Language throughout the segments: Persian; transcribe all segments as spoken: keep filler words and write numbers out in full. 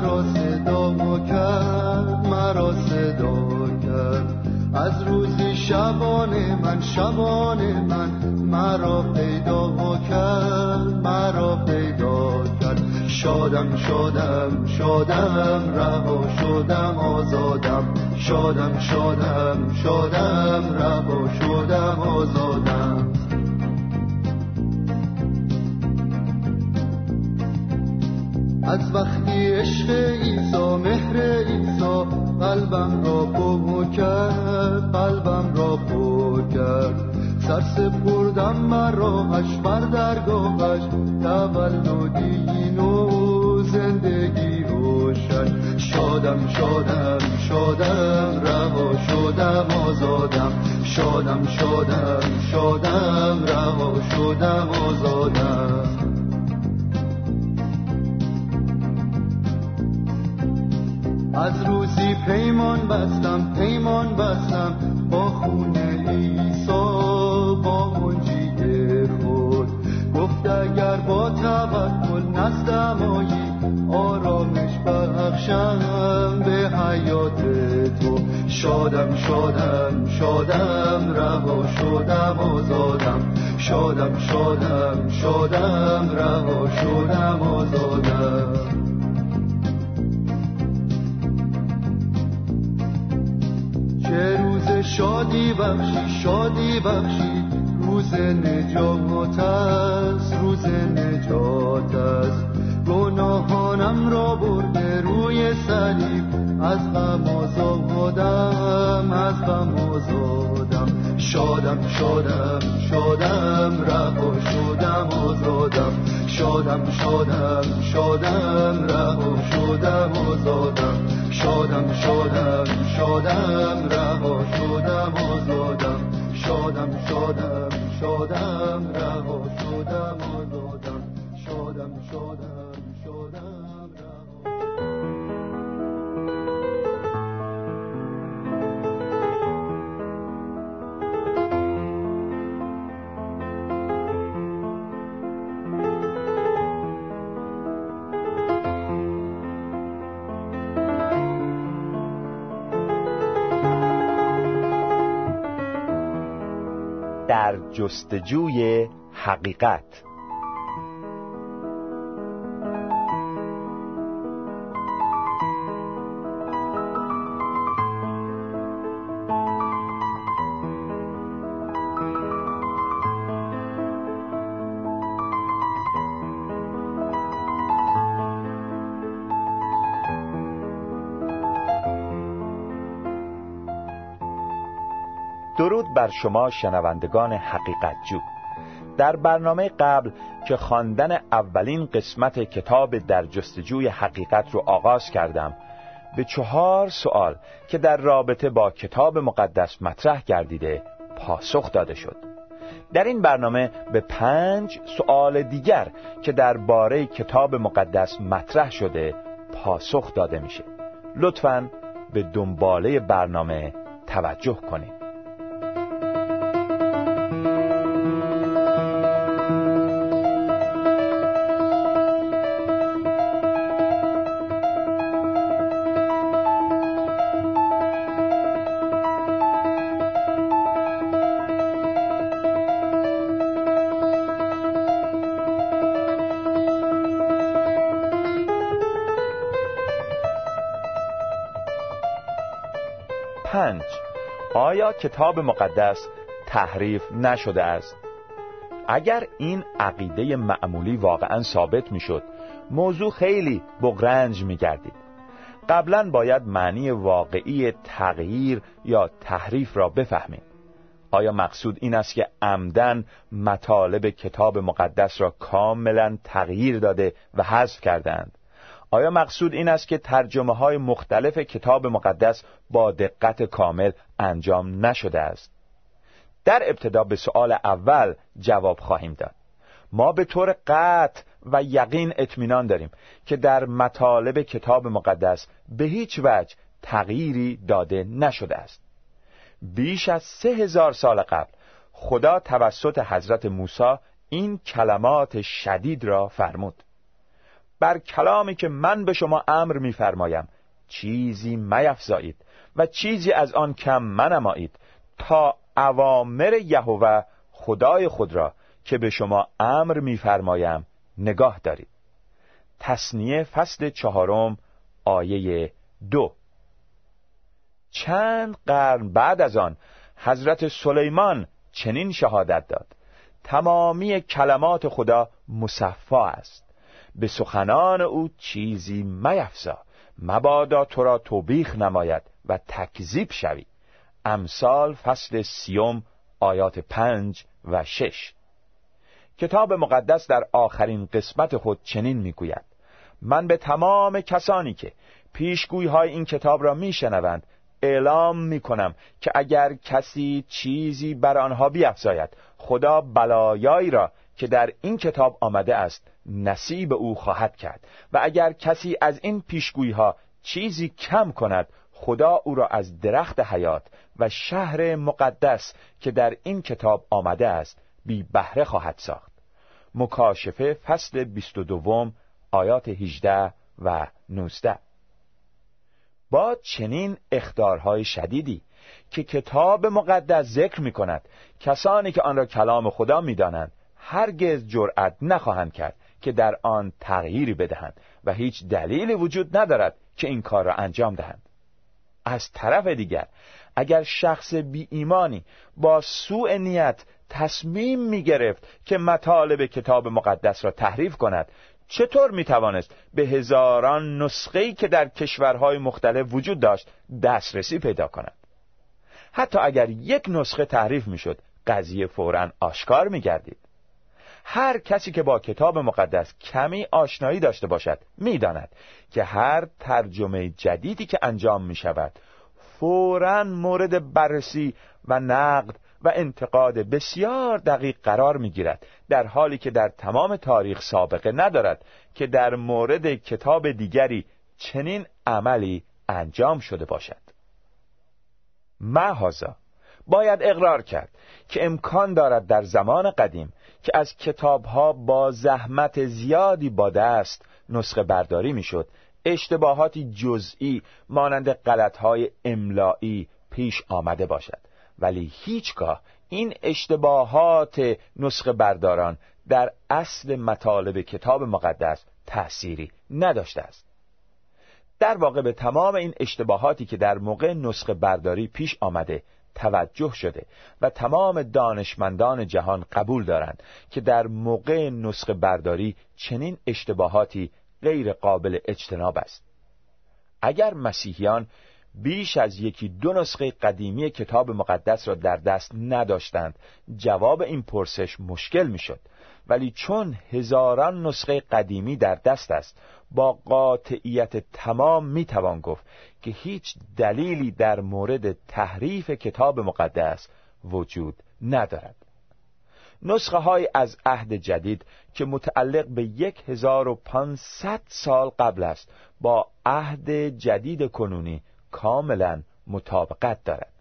مرا صدا کرد، مرا صدا کرد. از روزی شبانه من، شبانه من، مرا پیدا کرد، مرا پیدا کرد. شادم شادم شادم، رها شدم آزادم. شادم شادم شادم، رها شدم آزادم. از وقتی عشق عیسی، مهر عیسی، قلبم را پر کرد، قلبم را پر کرد. سر سپردم مراهش بر درگاهش، تولدی نو، زندگی روشن. شادم شادم شادم، رها شدم آزادم. شادم شادم شادم، رها شدم آزادم. از روزی پیمان بستم، پیمان بستم با خون عیسی، با منجی خود. گفت اگر با توکل نزدم آیی، آرامش بخشم به حیات تو. شادم شادم شادم، رها شدم آزادم. شادم شادم شادم، رها شدم آزادم. چه روز شادی بخشی، شادی بخشی، روز نجات است، روز نجات است. گناهانم را برده روی صلیب، از غم آزادم، از غم آزادم. شادم شادم شادم، رها شدم آزادم. شادم شادم شادم، رها شدم آزادم. شادم شادم شادم، رها شدم آزادم. شادم شادم شادم، رها شدم آزادم. شادم شادم شادم، در جستجوی حقیقت. درود بر شما شنوندگان حقیقت جو. در برنامه قبل که خواندن اولین قسمت کتاب در جستجوی حقیقت رو آغاز کردم، به چهار سوال که در رابطه با کتاب مقدس مطرح گردیده پاسخ داده شد. در این برنامه به پنج سوال دیگر که درباره کتاب مقدس مطرح شده پاسخ داده میشه. لطفاً به دنباله برنامه توجه کنید. پنج. آیا کتاب مقدس تحریف نشده است؟ اگر این عقیده معمولی واقعا ثابت می شد، موضوع خیلی بغرنج می گردید. قبلا باید معنی واقعی تغییر یا تحریف را بفهمید. آیا مقصود این است که عمدن مطالب کتاب مقدس را کاملا تغییر داده و حذف کردند؟ آیا مقصود این است که ترجمه های مختلف کتاب مقدس با دقت کامل انجام نشده است؟ در ابتدا به سؤال اول جواب خواهیم داد. ما به طور قطع و یقین اطمینان داریم که در مطالب کتاب مقدس به هیچ وجه تغییری داده نشده است. بیش از سه هزار سال قبل خدا توسط حضرت موسی این کلمات شدید را فرمود: بر کلامی که من به شما امر می‌فرمایم چیزی میفزایید و چیزی از آن کم منمایید تا اوامر یهوه خدای خود را که به شما امر می‌فرمایم نگاه دارید. تثنیه فصل چهارم آیه دو. چند قرن بعد از آن حضرت سلیمان چنین شهادت داد: تمامی کلمات خدا مصفا است، به سخنان او چیزی میفزا، مبادا تو را توبیخ نماید و تکذیب شوی. امثال فصل سیوم آیات پنج و شش. کتاب مقدس در آخرین قسمت خود چنین میگوید: من به تمام کسانی که پیشگویی‌های این کتاب را میشنوند اعلام میکنم که اگر کسی چیزی بر آنها بیفزاید خدا بلایایی را که در این کتاب آمده است نصیب او خواهد کرد، و اگر کسی از این پیشگویی‌ها چیزی کم کند خدا او را از درخت حیات و شهر مقدس که در این کتاب آمده است بی بهره خواهد ساخت. مکاشفه فصل بیست و دو آیات هجده و نوزده. با چنین اخطارهای شدیدی که کتاب مقدس ذکر می کند کسانی که آن را کلام خدا می دانند هرگز جرأت نخواهند کرد که در آن تغییری بدهند و هیچ دلیلی وجود ندارد که این کار را انجام دهند. از طرف دیگر اگر شخص بی ایمانی با سوء نیت تصمیم می گرفت که مطالب کتاب مقدس را تحریف کند چطور می توانست به هزاران نسخه‌ای که در کشورهای مختلف وجود داشت دسترسی پیدا کند؟ حتی اگر یک نسخه تحریف می شد قضیه فوراً آشکار می گردید. هر کسی که با کتاب مقدس کمی آشنایی داشته باشد می داند که هر ترجمه جدیدی که انجام می شود فوراً مورد بررسی و نقد و انتقاد بسیار دقیق قرار می‌گیرد، در حالی که در تمام تاریخ سابقه ندارد که در مورد کتاب دیگری چنین عملی انجام شده باشد. مهازا باید اقرار کرد که امکان دارد در زمان قدیم که از کتاب‌ها با زحمت زیادی با دست نسخه برداری می‌شد اشتباهاتی جزئی مانند غلط‌های املایی پیش آمده باشد، ولی هیچگاه این اشتباهات نسخه برداران در اصل مطالب کتاب مقدس تأثیری نداشته است. در واقع به تمام این اشتباهاتی که در موقع نسخه برداری پیش آمده توجه شده و تمام دانشمندان جهان قبول دارند که در موقع نسخه برداری چنین اشتباهاتی غیر قابل اجتناب است. اگر مسیحیان بیش از یکی دو نسخه قدیمی کتاب مقدس را در دست نداشتند جواب این پرسش مشکل میشد، ولی چون هزاران نسخه قدیمی در دست است با قاطعیت تمام میتوان گفت که هیچ دلیلی در مورد تحریف کتاب مقدس وجود ندارد. نسخه های از عهد جدید که متعلق به هزار و پانصد سال قبل است با عهد جدید کنونی کاملا مطابقت دارد.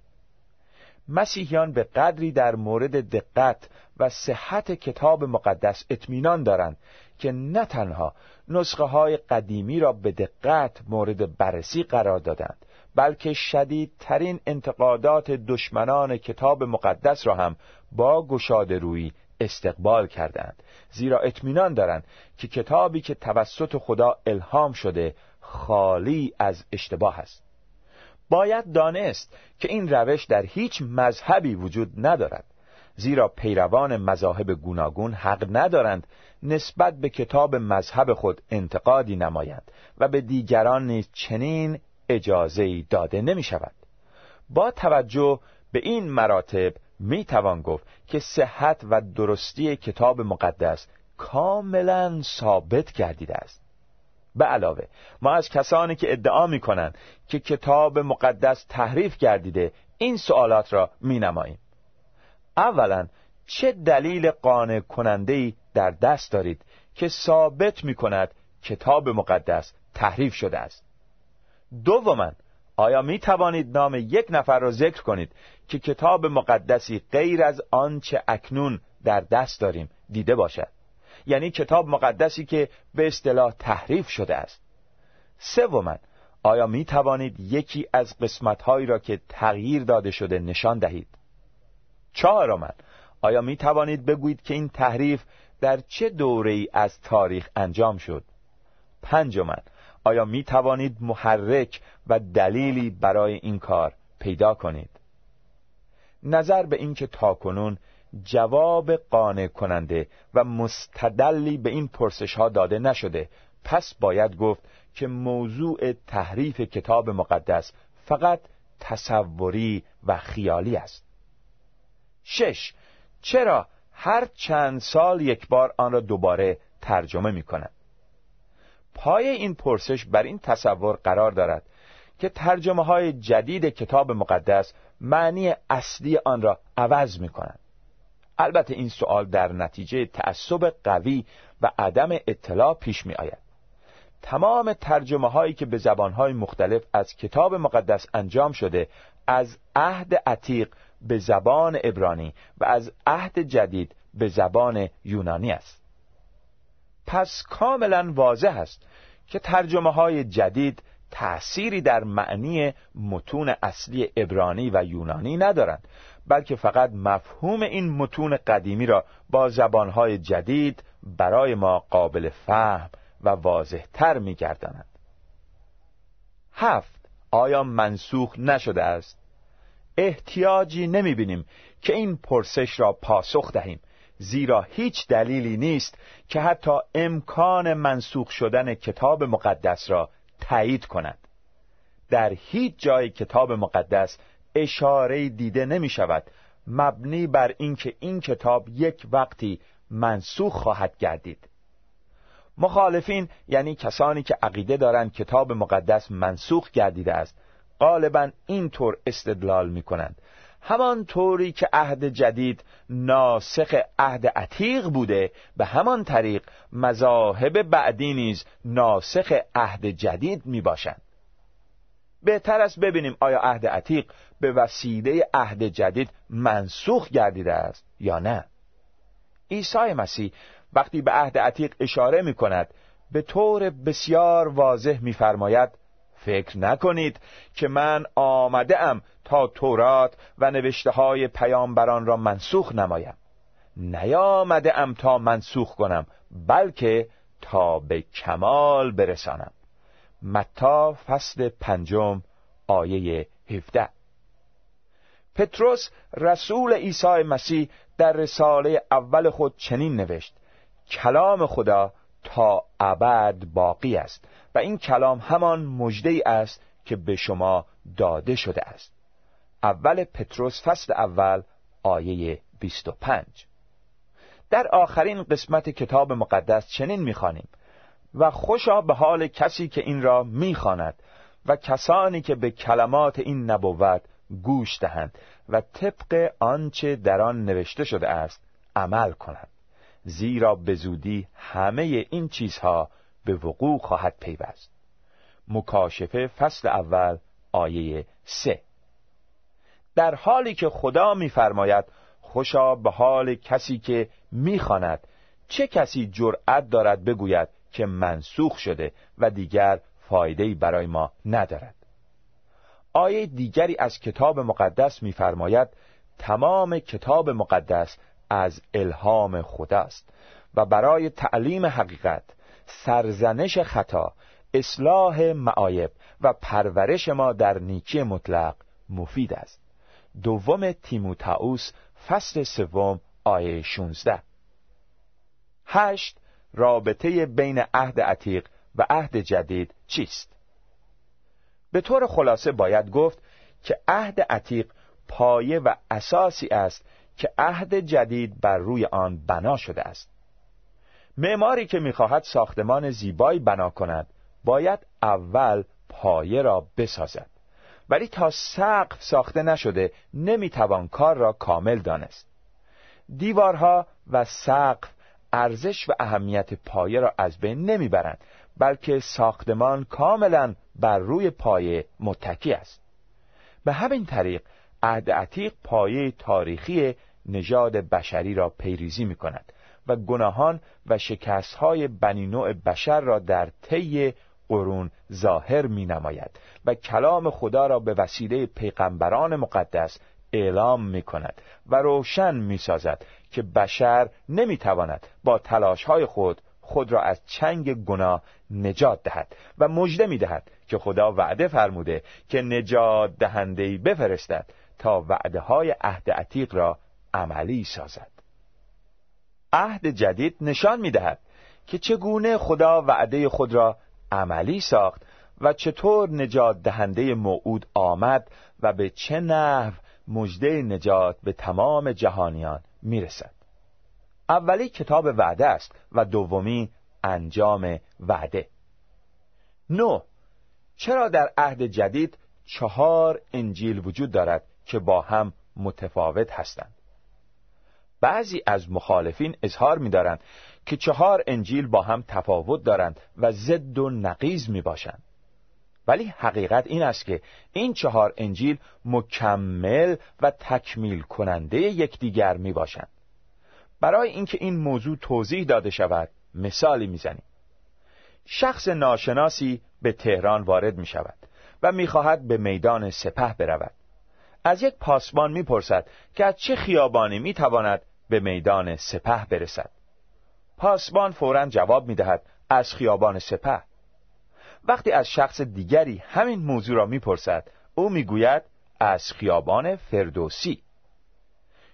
مسیحیان به قدری در مورد دقت و صحت کتاب مقدس اطمینان دارند که نه تنها نسخه های قدیمی را به دقت مورد بررسی قرار دادند بلکه شدیدترین انتقادات دشمنان کتاب مقدس را هم با گشاده رویی استقبال کردند، زیرا اطمینان دارند که کتابی که توسط خدا الهام شده خالی از اشتباه است. باید دانست که این روش در هیچ مذهبی وجود ندارد، زیرا پیروان مذاهب گوناگون حق ندارند نسبت به کتاب مذهب خود انتقادی نمایند و به دیگران نیز چنین اجازه‌ای داده نمی شود. با توجه به این مراتب می توان گفت که صحت و درستی کتاب مقدس کاملا ثابت گردیده است. به علاوه ما از کسانی که ادعا می کنند که کتاب مقدس تحریف گردیده این سوالات را می نماییم. اولا چه دلیل قانع کننده‌ای در دست دارید که ثابت می کند کتاب مقدس تحریف شده است؟ دوما آیا می توانید نام یک نفر را ذکر کنید که کتاب مقدسی غیر از آنچه اکنون در دست داریم دیده باشد؟ یعنی کتاب مقدسی که به اصطلاح تحریف شده است. سوماً، آیا می توانید یکی از قسمت‌هایی را که تغییر داده شده نشان دهید؟ چهارماً، آیا می توانید بگویید که این تحریف در چه دوره‌ای از تاریخ انجام شد؟ پنجماً، آیا می توانید محرک و دلیلی برای این کار پیدا کنید؟ نظر به این که تاکنون جواب قانع کننده و مستدلی به این پرسش ها داده نشده، پس باید گفت که موضوع تحریف کتاب مقدس فقط تصوری و خیالی است. شش، چرا هر چند سال یک بار آن را دوباره ترجمه می کنند؟ پای این پرسش بر این تصور قرار دارد که ترجمه های جدید کتاب مقدس معنی اصلی آن را عوض می کنند. البته این سوال در نتیجه تعصب قوی و عدم اطلاع پیش می آید. تمام ترجمه هایی که به زبان های مختلف از کتاب مقدس انجام شده، از عهد عتیق به زبان عبرانی و از عهد جدید به زبان یونانی است. پس کاملا واضح است که ترجمه های جدید تأثیری در معنی متون اصلی عبرانی و یونانی ندارند، بلکه فقط مفهوم این متون قدیمی را با زبانهای جدید برای ما قابل فهم و واضح تر می گردانند. هفت، آیا منسوخ نشده است؟ احتیاجی نمی بینیم که این پرسش را پاسخ دهیم، زیرا هیچ دلیلی نیست که حتی امکان منسوخ شدن کتاب مقدس را تایید کند. در هیچ جای کتاب مقدس اشاره دیده نمی شود مبنی بر اینکه این کتاب یک وقتی منسوخ خواهد گردید. مخالفین، یعنی کسانی که عقیده دارند کتاب مقدس منسوخ گردیده است، غالباً اینطور استدلال می کنند: همان طوری که عهد جدید ناسخ عهد عتیق بوده، به همان طریق مذاهب بعدی نیز ناسخ عهد جدید می باشند. بهتر است ببینیم آیا عهد عتیق به وسیله عهد جدید منسوخ گردیده است یا نه. عیسی مسیح وقتی به عهد عتیق اشاره می کند، به طور بسیار واضح می فرماید: فکر نکنید که من آمده ام تا تورات و نوشته های پیامبران را منسوخ نمایم. نیامده ام تا منسوخ کنم، بلکه تا به کمال برسانم. متی فصل پنجم آیه هفده. پتروس رسول عیسی مسیح در رساله اول خود چنین نوشت: کلام خدا تا ابد باقی است و این کلام همان مژده‌ای است که به شما داده شده است. اول پتروس فصل اول آیه بیست و پنج. در آخرین قسمت کتاب مقدس چنین می‌خوانیم: و خوشا به حال کسی که این را می‌خواند و کسانی که به کلمات این نبوت گوش دهند و طبق آنچه در آن نوشته شده است عمل کنند، زیرا به زودی همه این چیزها به وقوع خواهد پیوست. مکاشفه فصل اول آیه سه. در حالی که خدا می‌فرماید خوشا به حال کسی که می‌خواند، چه کسی جرأت دارد بگوید که منسوخ شده و دیگر فایده‌ای برای ما ندارد؟ آیه دیگری از کتاب مقدس می‌فرماید: تمام کتاب مقدس از الهام خداست و برای تعلیم حقیقت، سرزنش خطا، اصلاح معایب و پرورش ما در نیکی مطلق مفید است. دوم تیموتائوس فصل سوم آیه شانزده. هشت، رابطه بین عهد عتیق و عهد جدید چیست؟ به طور خلاصه باید گفت که عهد عتیق پایه و اساسی است که عهد جدید بر روی آن بنا شده است. معماری که می‌خواهد ساختمان زیبایی بنا کند، باید اول پایه را بسازد، ولی تا سقف ساخته نشده نمی‌توان کار را کامل دانست. دیوارها و سقف ارزش و اهمیت پایه را از بین نمی‌برند، بلکه ساختمان کاملاً بر روی پایه متکی است. به همین طریق عهد عتیق پایه تاریخی نژاد بشری را پیریزی می‌کند و گناهان و شکست‌های بنی نوع بشر را در طی قرون ظاهر می‌نماید و کلام خدا را به وسیله پیغمبران مقدس اعلام می‌کند و روشن می‌سازد که بشر نمی‌تواند با تلاش‌های خود خود را از چنگ گناه نجات دهد و مژده می‌دهد که خدا وعده فرموده که نجات دهنده‌ای بفرستد تا وعده‌های عهد عتیق را عملی سازد. عهد جدید نشان می‌دهد که چگونه خدا وعده خود را عملی ساخت و چطور نجات دهنده موعود آمد و به چه نحو مژده نجات به تمام جهانیان میرسد. اولی کتاب وعده است و دومی انجام وعده. نه. چرا در عهد جدید چهار انجیل وجود دارد که با هم متفاوت هستند؟ بعضی از مخالفین اظهار می‌دارند که چهار انجیل با هم تفاوت دارند و ضد و نقیض می‌باشند. ولی حقیقت این است که این چهار انجیل مکمل و تکمیل کننده یکدیگر می‌باشند. برای اینکه این موضوع توضیح داده شود، مثالی می‌زنیم. شخص ناشناسی به تهران وارد می‌شود و می‌خواهد به میدان سپه برود. از یک پاسبان می‌پرسد که از چه خیابانی می‌تواند به میدان سپه برسد. پاسبان فوراً جواب می‌دهد از خیابان سپه. وقتی از شخص دیگری همین موضوع را می‌پرسد، او می‌گوید از خیابان فردوسی.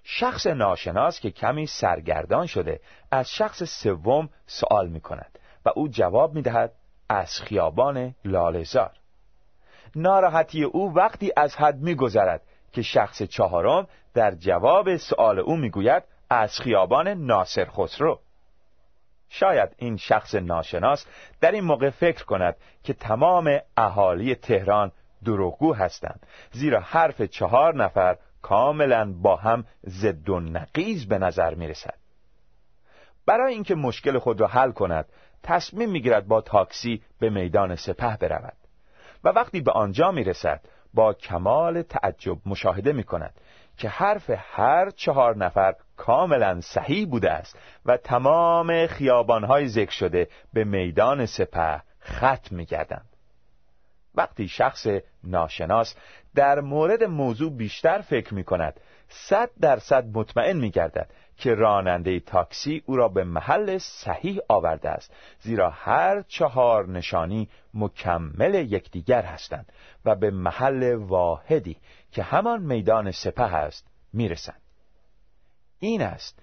شخص ناشناس که کمی سرگردان شده از شخص سوم سوال می‌کند و او جواب می‌دهد از خیابان لاله‌زار. ناراحتی او وقتی از حد می‌گذرد که شخص چهارم در جواب سوال او می‌گوید از خیابان ناصر خسرو. شاید این شخص ناشناس در این موقع فکر کند که تمام اهالی تهران دروغگو هستند، زیرا حرف چهار نفر کاملا با هم ضد و نقیض به نظر می‌رسد. برای اینکه مشکل خود را حل کند، تصمیم می‌گیرد با تاکسی به میدان سپه برود و وقتی به آنجا می‌رسد، با کمال تعجب مشاهده می‌کند که حرف هر چهار نفر کاملا صحیح بوده است و تمام خیابان‌های ذکر شده به میدان سپه ختم می‌گردند. وقتی شخص ناشناس در مورد موضوع بیشتر فکر می‌کند، صد درصد مطمئن می‌گردد که راننده تاکسی او را به محل صحیح آورده است، زیرا هر چهار نشانی مکمل یکدیگر هستند و به محل واحدی که همان میدان سپه است می‌رسند. این است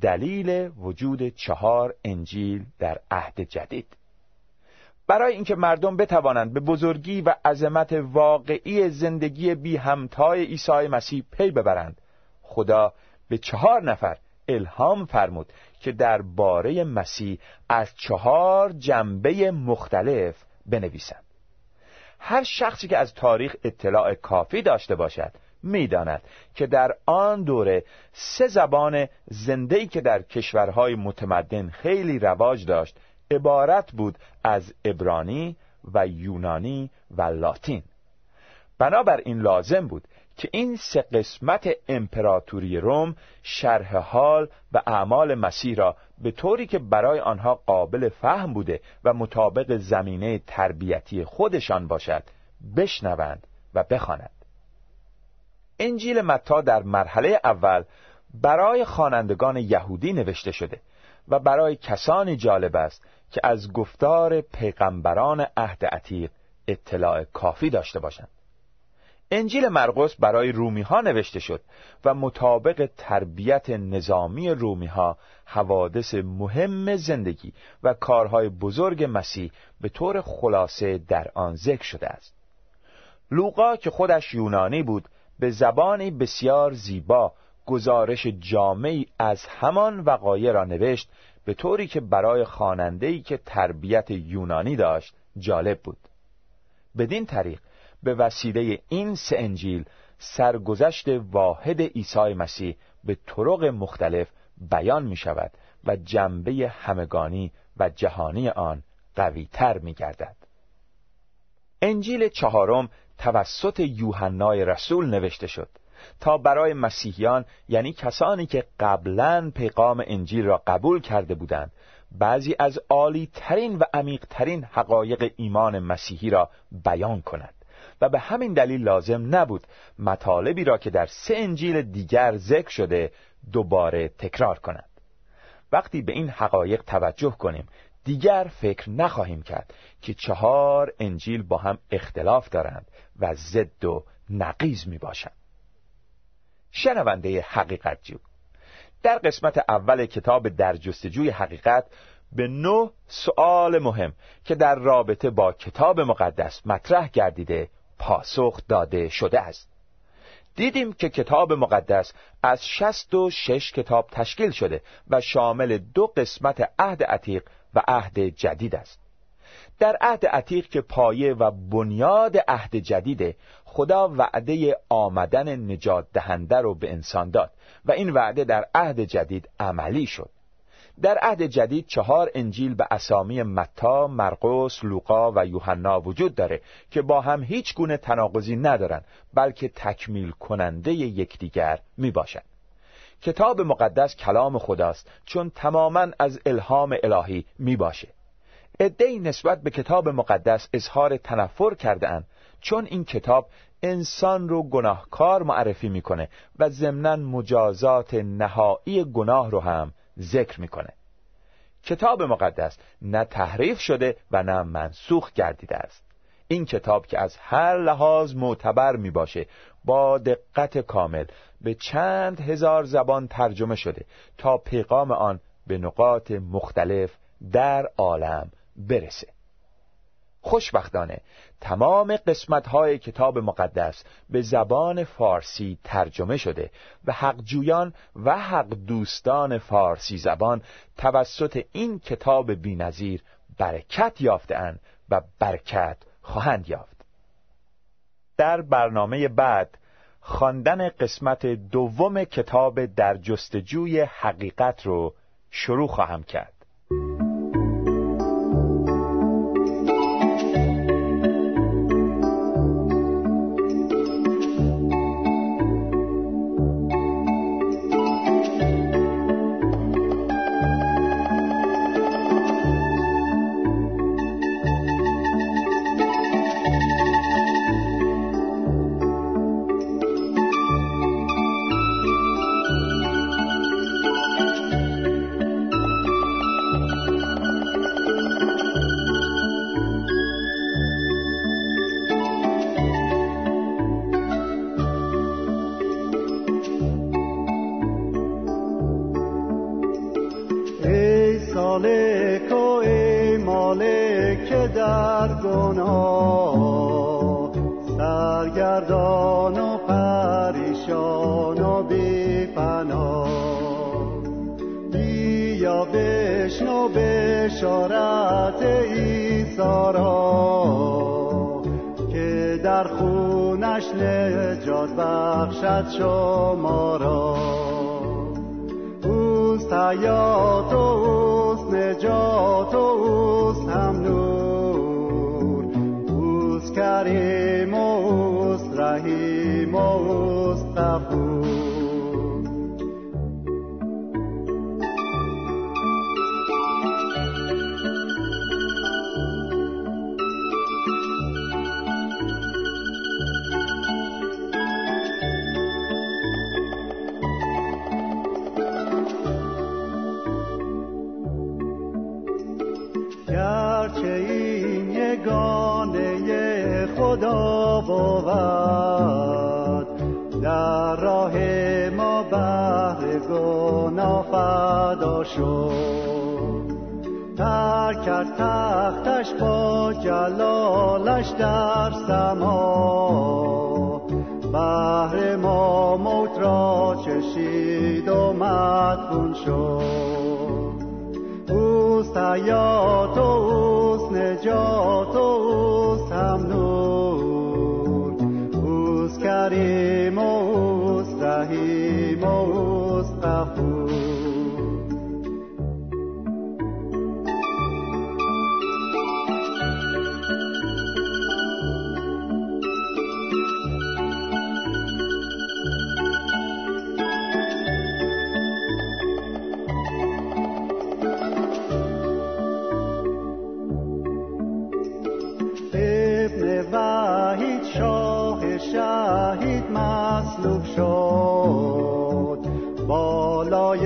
دلیل وجود چهار انجیل در عهد جدید. برای اینکه مردم بتوانند به بزرگی و عظمت واقعی زندگی بی همتای عیسی مسیح پی ببرند، خدا به چهار نفر الهام فرمود که درباره مسیح از چهار جنبه مختلف بنویسند. هر شخصی که از تاریخ اطلاع کافی داشته باشد، می‌داند که در آن دوره سه زبان زنده‌ای که در کشورهای متمدن خیلی رواج داشت، عبارت بود از عبرانی و یونانی و لاتین. بنابراین لازم بود که این سه قسمت امپراتوری روم شرح حال و اعمال مسیح را به طوری که برای آنها قابل فهم بوده و مطابق زمینه تربیتی خودشان باشد بشنوند و بخوانند. انجیل متی در مرحله اول برای خوانندگان یهودی نوشته شده و برای کسانی جالب است که از گفتار پیغمبران عهد عتیق اطلاع کافی داشته باشند. انجیل مرقس برای رومی‌ها نوشته شد و مطابق تربیت نظامی رومی‌ها حوادث مهم زندگی و کارهای بزرگ مسیح به طور خلاصه در آن ذکر شده است. لوقا که خودش یونانی بود، به زبانی بسیار زیبا گزارش جامعی از همان وقایع را نوشت، به طوری که برای خواننده‌ای که تربیت یونانی داشت جالب بود. بدین طریق به وسیله این سه انجیل سرگذشت واحد عیسی مسیح به طرق مختلف بیان می شود و جنبه همگانی و جهانی آن قوی تر می گردد. انجیل چهارم توسط یوحنای رسول نوشته شد تا برای مسیحیان، یعنی کسانی که قبلاً پیغام انجیل را قبول کرده بودند، بعضی از عالی ترین و عمیق ترین حقایق ایمان مسیحی را بیان کند و به همین دلیل لازم نبود مطالبی را که در سه انجیل دیگر ذکر شده دوباره تکرار کند. وقتی به این حقایق توجه کنیم، دیگر فکر نخواهیم کرد که چهار انجیل با هم اختلاف دارند و ضد و نقیض می باشند. شنونده حقیقت جو، در قسمت اول کتاب در جستجوی حقیقت به نه سؤال مهم که در رابطه با کتاب مقدس مطرح گردیده پاسخ داده شده است. دیدیم که کتاب مقدس از شصت و شش کتاب تشکیل شده و شامل دو قسمت عهد عتیق و عهد جدید است. در عهد عتیق که پایه و بنیاد عهد جدیده، خدا وعده آمدن نجات دهنده رو به انسان داد و این وعده در عهد جدید عملی شد. در عهد جدید چهار انجیل به اسامی متی، مرقس، لوقا و یوحنا وجود داره که با هم هیچ گونه تناقضی ندارن، بلکه تکمیل کننده یکدیگر می باشن. کتاب مقدس کلام خداست چون تماماً از الهام الهی می باشه. عده‌ای نسبت به کتاب مقدس اظهار تنفر کرده اند چون این کتاب انسان رو گناهکار معرفی میکنه و ضمناً مجازات نهایی گناه رو هم ذکر میکنه. کتاب مقدس نه تحریف شده و نه منسوخ گردیده است. این کتاب که از هر لحاظ معتبر می باشه، با دقت کامل به چند هزار زبان ترجمه شده تا پیغام آن به نقاط مختلف در عالم برسه. خوشبختانه تمام قسمت‌های کتاب مقدس به زبان فارسی ترجمه شده و حقجویان و حق دوستان فارسی زبان توسط این کتاب بی‌نظیر برکت یافته‌اند و برکت خواهند یافت. در برنامه بعد خواندن قسمت دوم کتاب در جستجوی حقیقت رو شروع خواهم کرد. مطلوب شد، بالای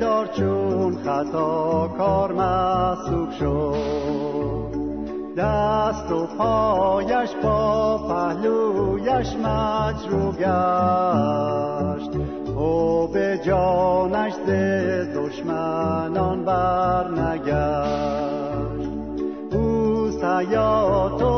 دار چون خطاکار مصلوب شد. دست و پایش با پهلویش مجروح گشت، او به جانش ز دشمنان برنگشت. او سیاط